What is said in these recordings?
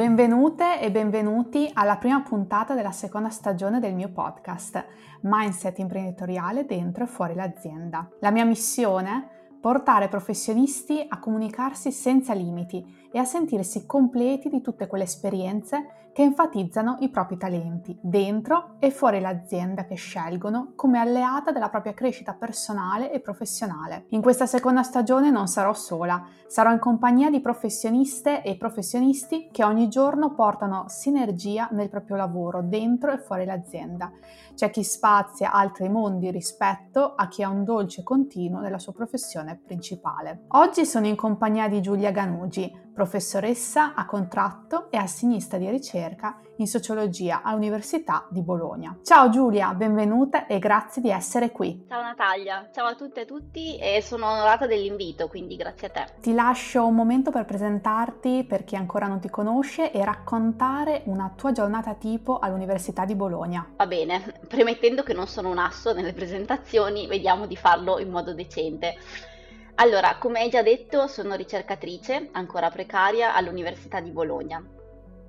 Benvenute e benvenuti alla prima puntata della seconda stagione del mio podcast Mindset Imprenditoriale dentro e fuori l'azienda. La mia missione? Portare professionisti a comunicarsi senza limiti e a sentirsi completi di tutte quelle esperienze che enfatizzano i propri talenti dentro e fuori l'azienda che scelgono come alleata della propria crescita personale e professionale. In questa seconda stagione non sarò sola, sarò in compagnia di professioniste e professionisti che ogni giorno portano sinergia nel proprio lavoro dentro e fuori l'azienda. C'è chi spazia altri mondi rispetto a chi ha un dolce continuo nella sua professione principale. Oggi sono in compagnia di Giulia Ganugi, professoressa a contratto e assegnista di ricerca in sociologia all'Università di Bologna. Ciao Giulia, benvenuta e grazie di essere qui. Ciao Natalia, ciao a tutte e tutti e sono onorata dell'invito, quindi grazie a te. Ti lascio un momento per presentarti per chi ancora non ti conosce e raccontare una tua giornata tipo all'Università di Bologna. Va bene, premettendo che non sono un asso nelle presentazioni, vediamo di farlo in modo decente. Allora, come hai già detto, sono ricercatrice, ancora precaria, all'Università di Bologna.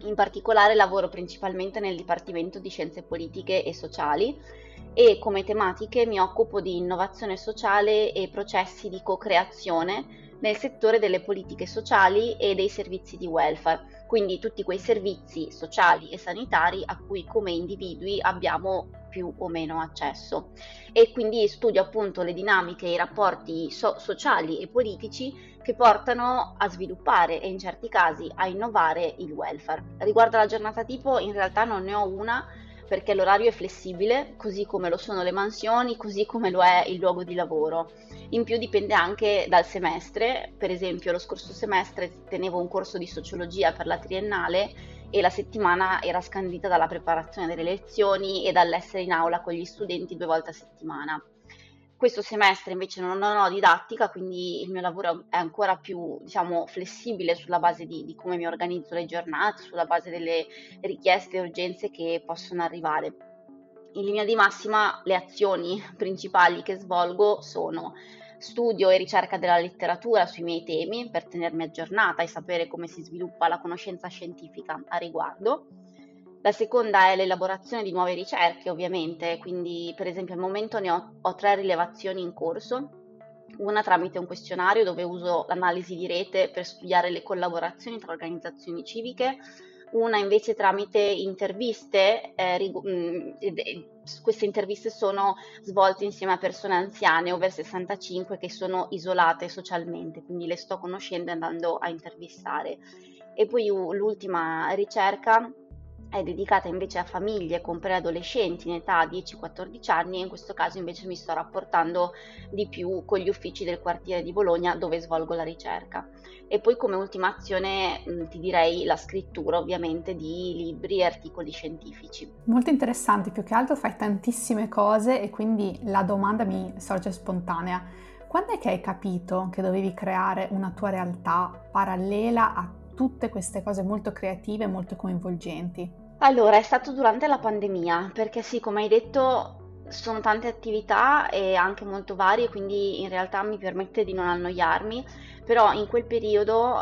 In particolare lavoro principalmente nel Dipartimento di Scienze Politiche e Sociali e come tematiche mi occupo di innovazione sociale e processi di co-creazione nel settore delle politiche sociali e dei servizi di welfare, quindi tutti quei servizi sociali e sanitari a cui come individui abbiamo più o meno accesso, e quindi studio appunto le dinamiche e i rapporti sociali e politici che portano a sviluppare e in certi casi a innovare il welfare. Riguardo alla giornata tipo, in realtà non ne ho una perché l'orario è flessibile, così come lo sono le mansioni, così come lo è il luogo di lavoro. In più dipende anche dal semestre, per esempio lo scorso semestre tenevo un corso di sociologia per la triennale e la settimana era scandita dalla preparazione delle lezioni e dall'essere in aula con gli studenti 2 volte a settimana. Questo semestre invece non ho didattica, quindi il mio lavoro è ancora più, flessibile sulla base di come mi organizzo le giornate, sulla base delle richieste e urgenze che possono arrivare. In linea di massima le azioni principali che svolgo sono studio e ricerca della letteratura sui miei temi per tenermi aggiornata e sapere come si sviluppa la conoscenza scientifica a riguardo. La seconda è l'elaborazione di nuove ricerche, ovviamente, quindi per esempio al momento ne ho 3 rilevazioni in corso, una tramite un questionario dove uso l'analisi di rete per studiare le collaborazioni tra organizzazioni civiche, una invece tramite interviste, queste interviste sono svolte insieme a persone anziane over 65 che sono isolate socialmente, quindi le sto conoscendo e andando a intervistare. E poi l'ultima ricerca è dedicata invece a famiglie con preadolescenti in età 10-14 anni e in questo caso invece mi sto rapportando di più con gli uffici del quartiere di Bologna dove svolgo la ricerca. E poi come ultima azione ti direi la scrittura ovviamente di libri e articoli scientifici. Molto interessanti, più che altro fai tantissime cose e quindi la domanda mi sorge spontanea. Quando è che hai capito che dovevi creare una tua realtà parallela a tutte queste cose molto creative e molto coinvolgenti? Allora, è stato durante la pandemia, perché sì, come hai detto, sono tante attività e anche molto varie, quindi in realtà mi permette di non annoiarmi, però in quel periodo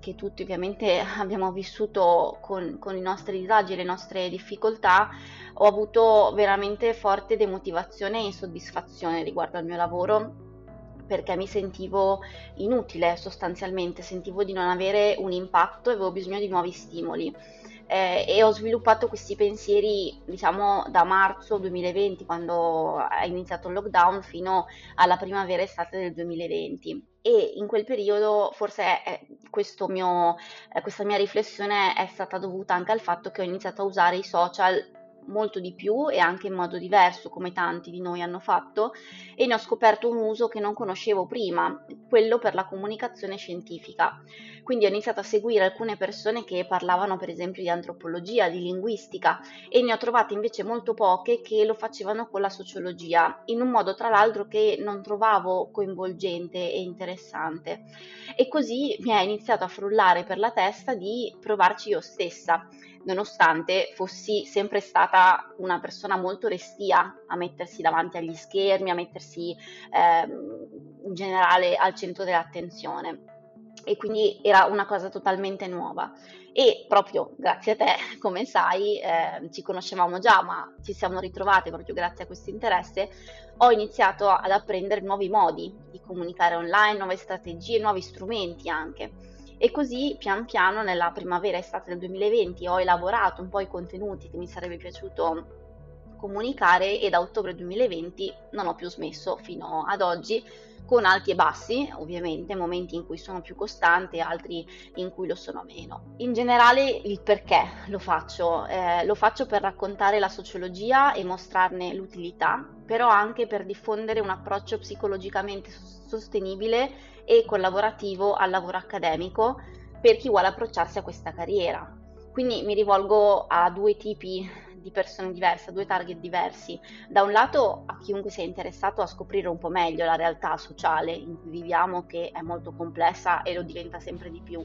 che tutti ovviamente abbiamo vissuto con i nostri disagi e le nostre difficoltà, ho avuto veramente forte demotivazione e insoddisfazione riguardo al mio lavoro, perché mi sentivo inutile sostanzialmente, sentivo di non avere un impatto e avevo bisogno di nuovi stimoli. E ho sviluppato questi pensieri, da marzo 2020, quando è iniziato il lockdown, fino alla primavera e estate del 2020. E in quel periodo forse questa mia riflessione è stata dovuta anche al fatto che ho iniziato a usare i social molto di più e anche in modo diverso, come tanti di noi hanno fatto, e ne ho scoperto un uso che non conoscevo prima, quello per la comunicazione scientifica. Quindi ho iniziato a seguire alcune persone che parlavano per esempio di antropologia, di linguistica, e ne ho trovate invece molto poche che lo facevano con la sociologia, in un modo tra l'altro che non trovavo coinvolgente e interessante. E così mi è iniziato a frullare per la testa di provarci io stessa, nonostante fossi sempre stata una persona molto restia a mettersi davanti agli schermi, a mettersi in generale al centro dell'attenzione. e quindi era una cosa totalmente nuova. E proprio grazie a te, come sai, ci conoscevamo già, ma ci siamo ritrovate proprio grazie a questo interesse. Ho iniziato ad apprendere nuovi modi di comunicare online, nuove strategie, nuovi strumenti anche. E così pian piano nella primavera e estate del 2020 ho elaborato un po' i contenuti che mi sarebbe piaciuto comunicare, e da ottobre 2020 non ho più smesso fino ad oggi, con alti e bassi ovviamente, momenti in cui sono più costante, altri in cui lo sono meno. In generale il perché lo faccio per raccontare la sociologia e mostrarne l'utilità, però anche per diffondere un approccio psicologicamente sostenibile e collaborativo al lavoro accademico per chi vuole approcciarsi a questa carriera. Quindi mi rivolgo a due tipi di persone diverse, due target diversi. Da un lato a chiunque sia interessato a scoprire un po' meglio la realtà sociale in cui viviamo, che è molto complessa e lo diventa sempre di più.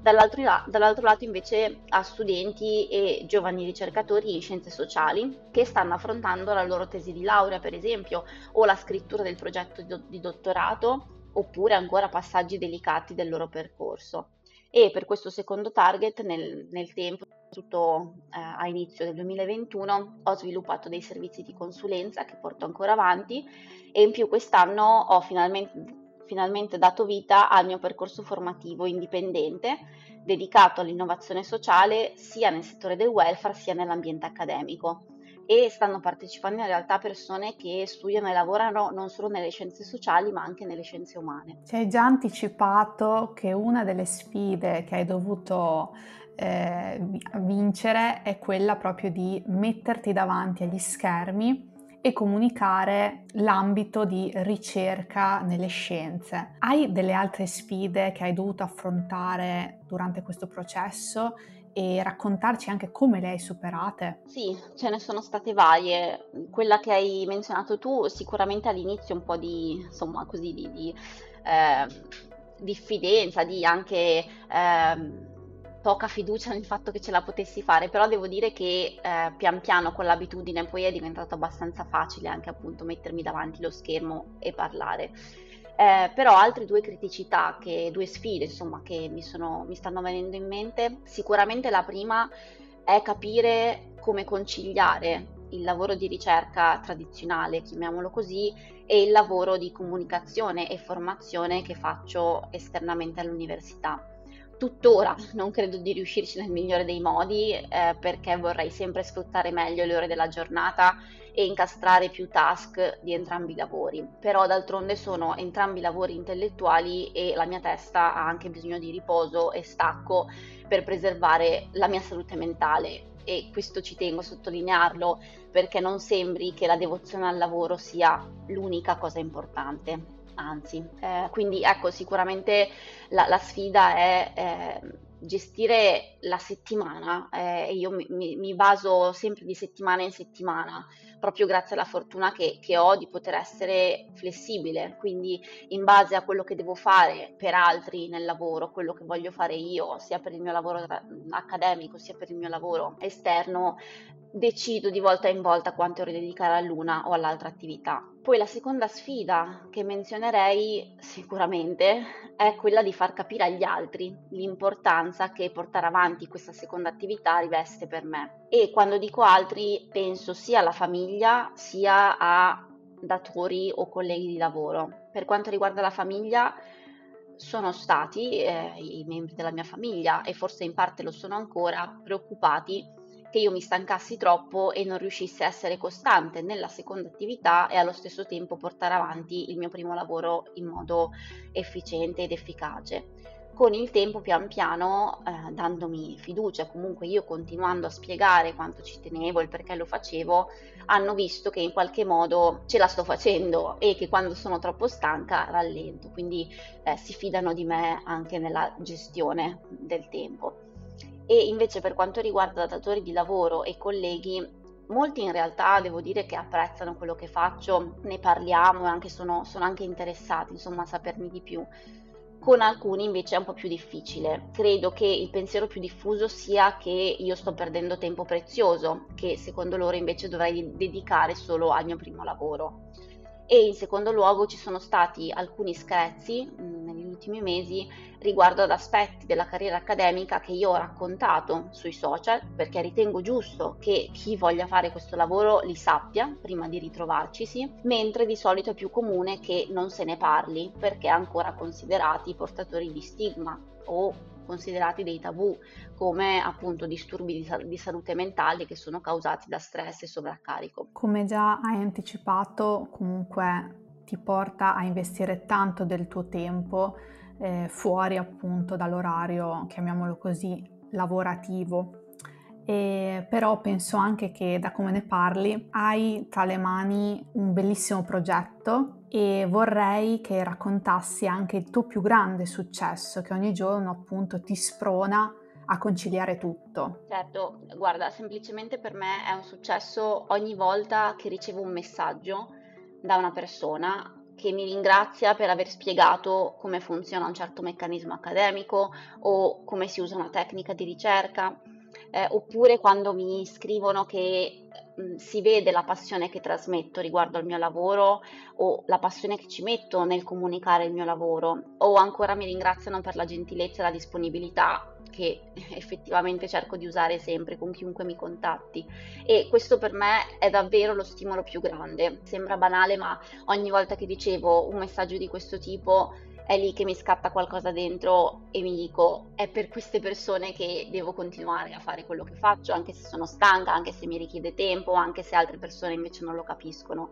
Dall'altro lato invece a studenti e giovani ricercatori in scienze sociali che stanno affrontando la loro tesi di laurea, per esempio, o la scrittura del progetto di dottorato, oppure ancora passaggi delicati del loro percorso. E per questo secondo target nel tempo, soprattutto a inizio del 2021, ho sviluppato dei servizi di consulenza che porto ancora avanti, e in più quest'anno ho finalmente dato vita al mio percorso formativo indipendente dedicato all'innovazione sociale sia nel settore del welfare sia nell'ambiente accademico. E stanno partecipando in realtà persone che studiano e lavorano non solo nelle scienze sociali ma anche nelle scienze umane. Ci hai già anticipato che una delle sfide che hai dovuto vincere è quella proprio di metterti davanti agli schermi e comunicare l'ambito di ricerca nelle scienze. Hai delle altre sfide che hai dovuto affrontare durante questo processo? E raccontarci anche come le hai superate. Sì, ce ne sono state varie. Quella che hai menzionato tu sicuramente all'inizio un po' diffidenza, di anche poca fiducia nel fatto che ce la potessi fare, però devo dire che pian piano con l'abitudine poi è diventato abbastanza facile anche appunto mettermi davanti lo schermo e parlare. Però altre due criticità, due sfide insomma, che mi stanno venendo in mente, sicuramente la prima è capire come conciliare il lavoro di ricerca tradizionale, chiamiamolo così, e il lavoro di comunicazione e formazione che faccio esternamente all'università. Tuttora non credo di riuscirci nel migliore dei modi, perché vorrei sempre sfruttare meglio le ore della giornata e incastrare più task di entrambi i lavori. Però d'altronde sono entrambi lavori intellettuali e la mia testa ha anche bisogno di riposo e stacco per preservare la mia salute mentale. E questo ci tengo a sottolinearlo perché non sembri che la devozione al lavoro sia l'unica cosa importante. Anzi, quindi ecco, sicuramente la sfida è gestire la settimana, io mi baso sempre di settimana in settimana, proprio grazie alla fortuna che ho di poter essere flessibile, quindi in base a quello che devo fare per altri nel lavoro, quello che voglio fare io, sia per il mio lavoro accademico, sia per il mio lavoro esterno, decido di volta in volta quante ore dedicare all'una o all'altra attività. Poi la seconda sfida che menzionerei sicuramente è quella di far capire agli altri l'importanza che portare avanti questa seconda attività riveste per me. E quando dico altri penso sia alla famiglia sia a datori o colleghi di lavoro. Per quanto riguarda la famiglia sono stati i membri della mia famiglia, e forse in parte lo sono ancora, preoccupati che io mi stancassi troppo e non riuscissi a essere costante nella seconda attività e allo stesso tempo portare avanti il mio primo lavoro in modo efficiente ed efficace. Con il tempo, pian piano, dandomi fiducia, comunque io continuando a spiegare quanto ci tenevo e il perché lo facevo, hanno visto che in qualche modo ce la sto facendo e che quando sono troppo stanca rallento, quindi si fidano di me anche nella gestione del tempo. E invece per quanto riguarda datori di lavoro e colleghi, molti in realtà devo dire che apprezzano quello che faccio, ne parliamo e anche sono anche interessati insomma a saperne di più. Con alcuni invece è un po' più difficile. Credo che il pensiero più diffuso sia che io sto perdendo tempo prezioso, che secondo loro invece dovrei dedicare solo al mio primo lavoro. E in secondo luogo ci sono stati alcuni screzi ultimi mesi riguardo ad aspetti della carriera accademica che io ho raccontato sui social, perché ritengo giusto che chi voglia fare questo lavoro li sappia prima di ritrovarcisi, mentre di solito è più comune che non se ne parli perché ancora considerati portatori di stigma o considerati dei tabù, come appunto disturbi di salute mentale che sono causati da stress e sovraccarico. Come già hai anticipato, comunque ti porta a investire tanto del tuo tempo fuori appunto dall'orario, chiamiamolo così, lavorativo. E però penso anche che, da come ne parli, hai tra le mani un bellissimo progetto e vorrei che raccontassi anche il tuo più grande successo che ogni giorno appunto ti sprona a conciliare tutto. Certo, guarda, semplicemente per me è un successo ogni volta che ricevo un messaggio da una persona che mi ringrazia per aver spiegato come funziona un certo meccanismo accademico o come si usa una tecnica di ricerca. Oppure quando mi scrivono che si vede la passione che trasmetto riguardo al mio lavoro o la passione che ci metto nel comunicare il mio lavoro, o ancora mi ringraziano per la gentilezza e la disponibilità che effettivamente cerco di usare sempre con chiunque mi contatti, e questo per me è davvero lo stimolo più grande. Sembra banale, ma ogni volta che ricevo un messaggio di questo tipo è lì che mi scatta qualcosa dentro e mi dico: è per queste persone che devo continuare a fare quello che faccio, anche se sono stanca, anche se mi richiede tempo, anche se altre persone invece non lo capiscono,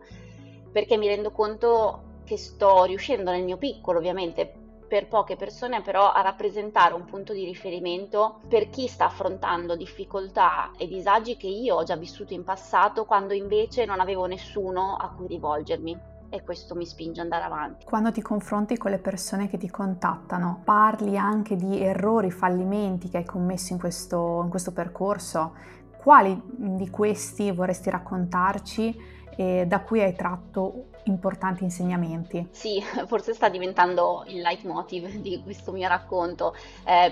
perché mi rendo conto che sto riuscendo nel mio piccolo, ovviamente per poche persone, però a rappresentare un punto di riferimento per chi sta affrontando difficoltà e disagi che io ho già vissuto in passato, quando invece non avevo nessuno a cui rivolgermi. E questo mi spinge ad andare avanti. Quando ti confronti con le persone che ti contattano, parli anche di errori, fallimenti che hai commesso in questo percorso. Quali di questi vorresti raccontarci e da cui hai tratto importanti insegnamenti? Sì, forse sta diventando il leitmotiv di questo mio racconto,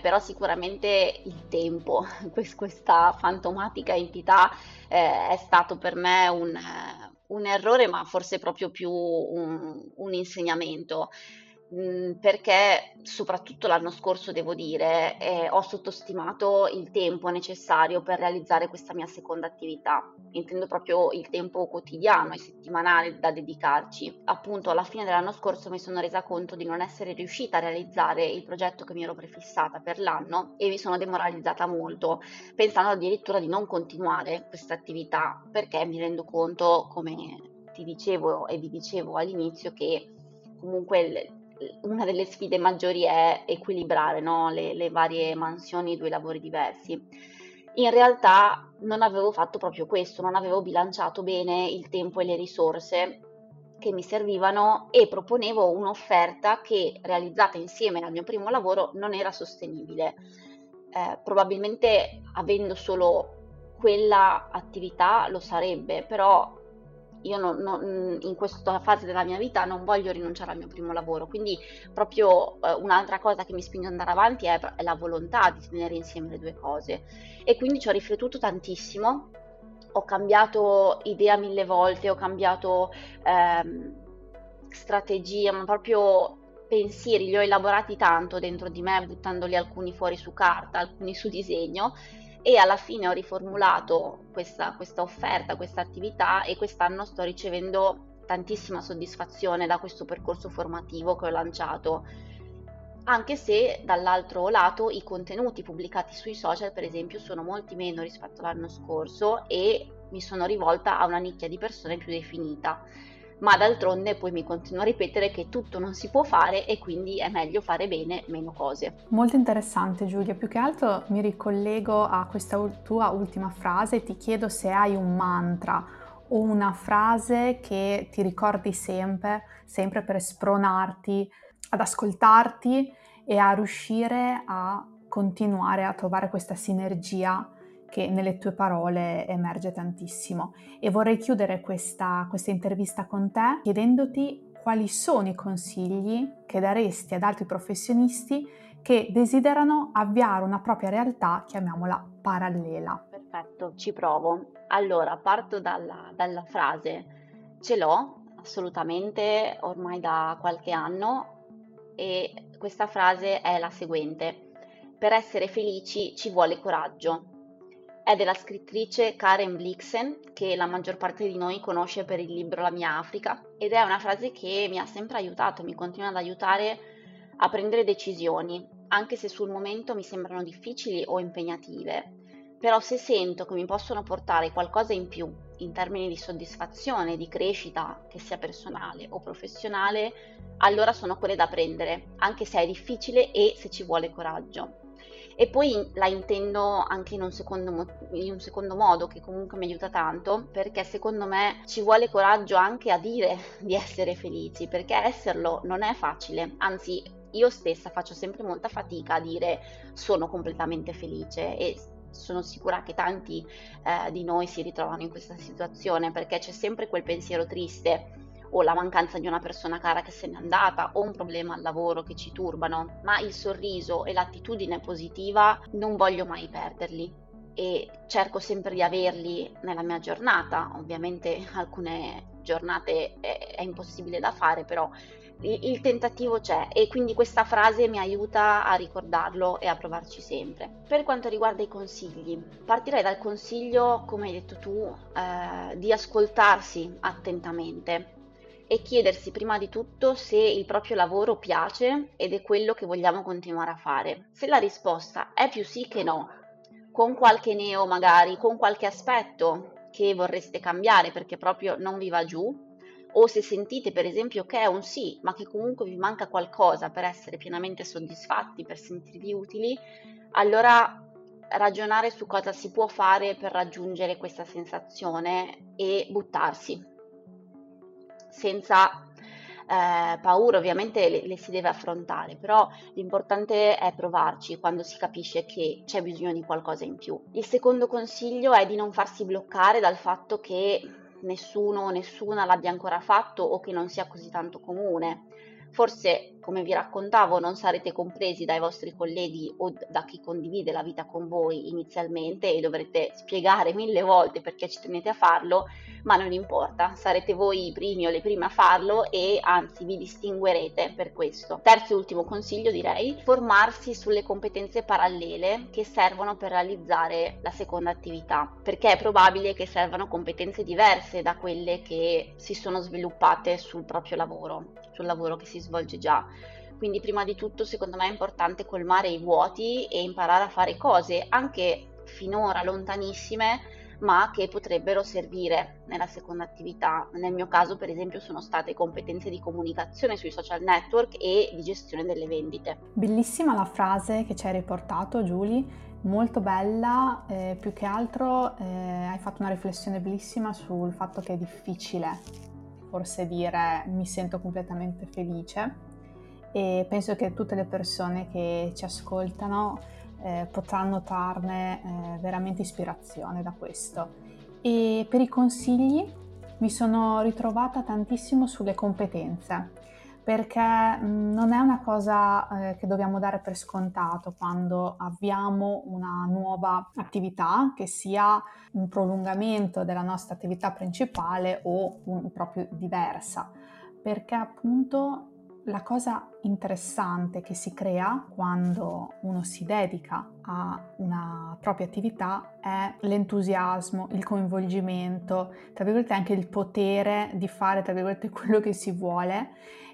però sicuramente il tempo, questa fantomatica entità, è stato per me un errore, ma forse proprio più un insegnamento, perché soprattutto l'anno scorso, devo dire, ho sottostimato il tempo necessario per realizzare questa mia seconda attività. Intendo proprio il tempo quotidiano e settimanale da dedicarci. Appunto, alla fine dell'anno scorso mi sono resa conto di non essere riuscita a realizzare il progetto che mi ero prefissata per l'anno e mi sono demoralizzata molto, pensando addirittura di non continuare questa attività, perché mi rendo conto, come ti dicevo e vi dicevo all'inizio, che comunque una delle sfide maggiori è equilibrare, no? le varie mansioni, i due lavori diversi. In realtà non avevo fatto proprio questo, non avevo bilanciato bene il tempo e le risorse che mi servivano e proponevo un'offerta che, realizzata insieme al mio primo lavoro, non era sostenibile. Probabilmente avendo solo quella attività lo sarebbe, però io in questa fase della mia vita non voglio rinunciare al mio primo lavoro, quindi proprio un'altra cosa che mi spinge ad andare avanti è la volontà di tenere insieme le due cose. E quindi ci ho riflettuto tantissimo, ho cambiato idea 1000 volte, ho cambiato strategia, ma proprio pensieri li ho elaborati tanto dentro di me, buttandoli alcuni fuori su carta, alcuni su disegno, e alla fine ho riformulato questa offerta, questa attività, e quest'anno sto ricevendo tantissima soddisfazione da questo percorso formativo che ho lanciato, anche se dall'altro lato i contenuti pubblicati sui social, per esempio, sono molti meno rispetto all'anno scorso e mi sono rivolta a una nicchia di persone più definita. Ma d'altronde poi mi continuo a ripetere che tutto non si può fare e quindi è meglio fare bene meno cose. Molto interessante, Giulia. Più che altro mi ricollego a questa tua ultima frase e ti chiedo se hai un mantra o una frase che ti ricordi sempre per spronarti ad ascoltarti e a riuscire a continuare a trovare questa sinergia che nelle tue parole emerge tantissimo. E vorrei chiudere questa intervista con te chiedendoti quali sono i consigli che daresti ad altri professionisti che desiderano avviare una propria realtà, chiamiamola parallela. Perfetto, ci provo. Allora, parto dalla frase: ce l'ho assolutamente ormai da qualche anno, e questa frase è la seguente: per essere felici ci vuole coraggio. È della scrittrice Karen Blixen, che la maggior parte di noi conosce per il libro La Mia Africa, ed è una frase che mi ha sempre aiutato, mi continua ad aiutare a prendere decisioni, anche se sul momento mi sembrano difficili o impegnative. Però se sento che mi possono portare qualcosa in più in termini di soddisfazione, di crescita, che sia personale o professionale, allora sono quelle da prendere, anche se è difficile e se ci vuole coraggio. E poi la intendo anche in un secondo modo, che comunque mi aiuta tanto, perché secondo me ci vuole coraggio anche a dire di essere felici, perché esserlo non è facile, anzi io stessa faccio sempre molta fatica a dire sono completamente felice, e sono sicura che tanti di noi si ritrovano in questa situazione, perché c'è sempre quel pensiero triste o la mancanza di una persona cara che se n'è andata o un problema al lavoro che ci turbano, ma il sorriso e l'attitudine positiva non voglio mai perderli e cerco sempre di averli nella mia giornata. Ovviamente alcune giornate è impossibile da fare, però il tentativo c'è, e quindi questa frase mi aiuta a ricordarlo e a provarci sempre. Per quanto riguarda i consigli, partirei dal consiglio, come hai detto tu, di ascoltarsi attentamente e chiedersi prima di tutto se il proprio lavoro piace ed è quello che vogliamo continuare a fare. Se la risposta è più sì che no, con qualche neo magari, con qualche aspetto che vorreste cambiare perché proprio non vi va giù, o se sentite per esempio che è un sì, ma che comunque vi manca qualcosa per essere pienamente soddisfatti, per sentirvi utili, allora ragionare su cosa si può fare per raggiungere questa sensazione e buttarsi, senza paura. Ovviamente le si deve affrontare, però l'importante è provarci quando si capisce che c'è bisogno di qualcosa in più. Il secondo consiglio è di non farsi bloccare dal fatto che nessuno o nessuna l'abbia ancora fatto o che non sia così tanto comune. Forse, come vi raccontavo, non sarete compresi dai vostri colleghi o da chi condivide la vita con voi inizialmente e dovrete spiegare 1000 volte perché ci tenete a farlo, ma non importa, sarete voi i primi o le prime a farlo e anzi vi distinguerete per questo. Terzo e ultimo consiglio, direi, formarsi sulle competenze parallele che servono per realizzare la seconda attività, perché è probabile che servano competenze diverse da quelle che si sono sviluppate sul proprio lavoro, sul lavoro che si svolge già. Quindi prima di tutto secondo me è importante colmare i vuoti e imparare a fare cose anche finora lontanissime, ma che potrebbero servire nella seconda attività. Nel mio caso per esempio sono state competenze di comunicazione sui social network e di gestione delle vendite. Bellissima la frase che ci hai riportato, Giulia, molto bella, più che altro hai fatto una riflessione bellissima sul fatto che è difficile forse dire mi sento completamente felice, e penso che tutte le persone che ci ascoltano potranno trarne veramente ispirazione da questo. E per i consigli mi sono ritrovata tantissimo sulle competenze, perché non è una cosa che dobbiamo dare per scontato quando avviamo una nuova attività, che sia un prolungamento della nostra attività principale o proprio diversa, perché appunto la cosa interessante che si crea quando uno si dedica a una propria attività è l'entusiasmo, il coinvolgimento, tra virgolette anche il potere di fare, tra virgolette, quello che si vuole,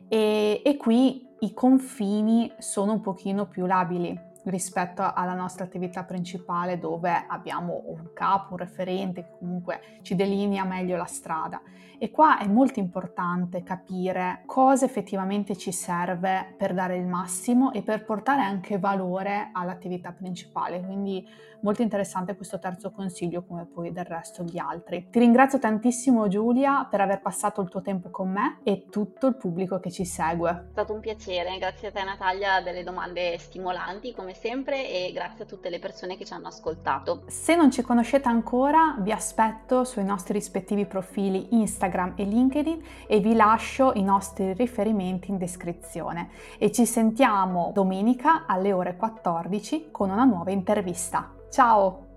e qui i confini sono un pochino più labili rispetto alla nostra attività principale, dove abbiamo un capo, un referente che comunque ci delinea meglio la strada. E qua è molto importante capire cosa effettivamente ci serve per dare il massimo e per portare anche valore all'attività principale, quindi molto interessante questo terzo consiglio, come poi del resto gli altri. Ti ringrazio tantissimo, Giulia, per aver passato il tuo tempo con me e tutto il pubblico che ci segue. È stato un piacere, grazie a te Natalia delle domande stimolanti come sempre, e grazie a tutte le persone che ci hanno ascoltato. Se non ci conoscete ancora, vi aspetto sui nostri rispettivi profili Instagram e LinkedIn, e vi lascio i nostri riferimenti in descrizione, e ci sentiamo domenica alle ore 14 con una nuova intervista. Ciao!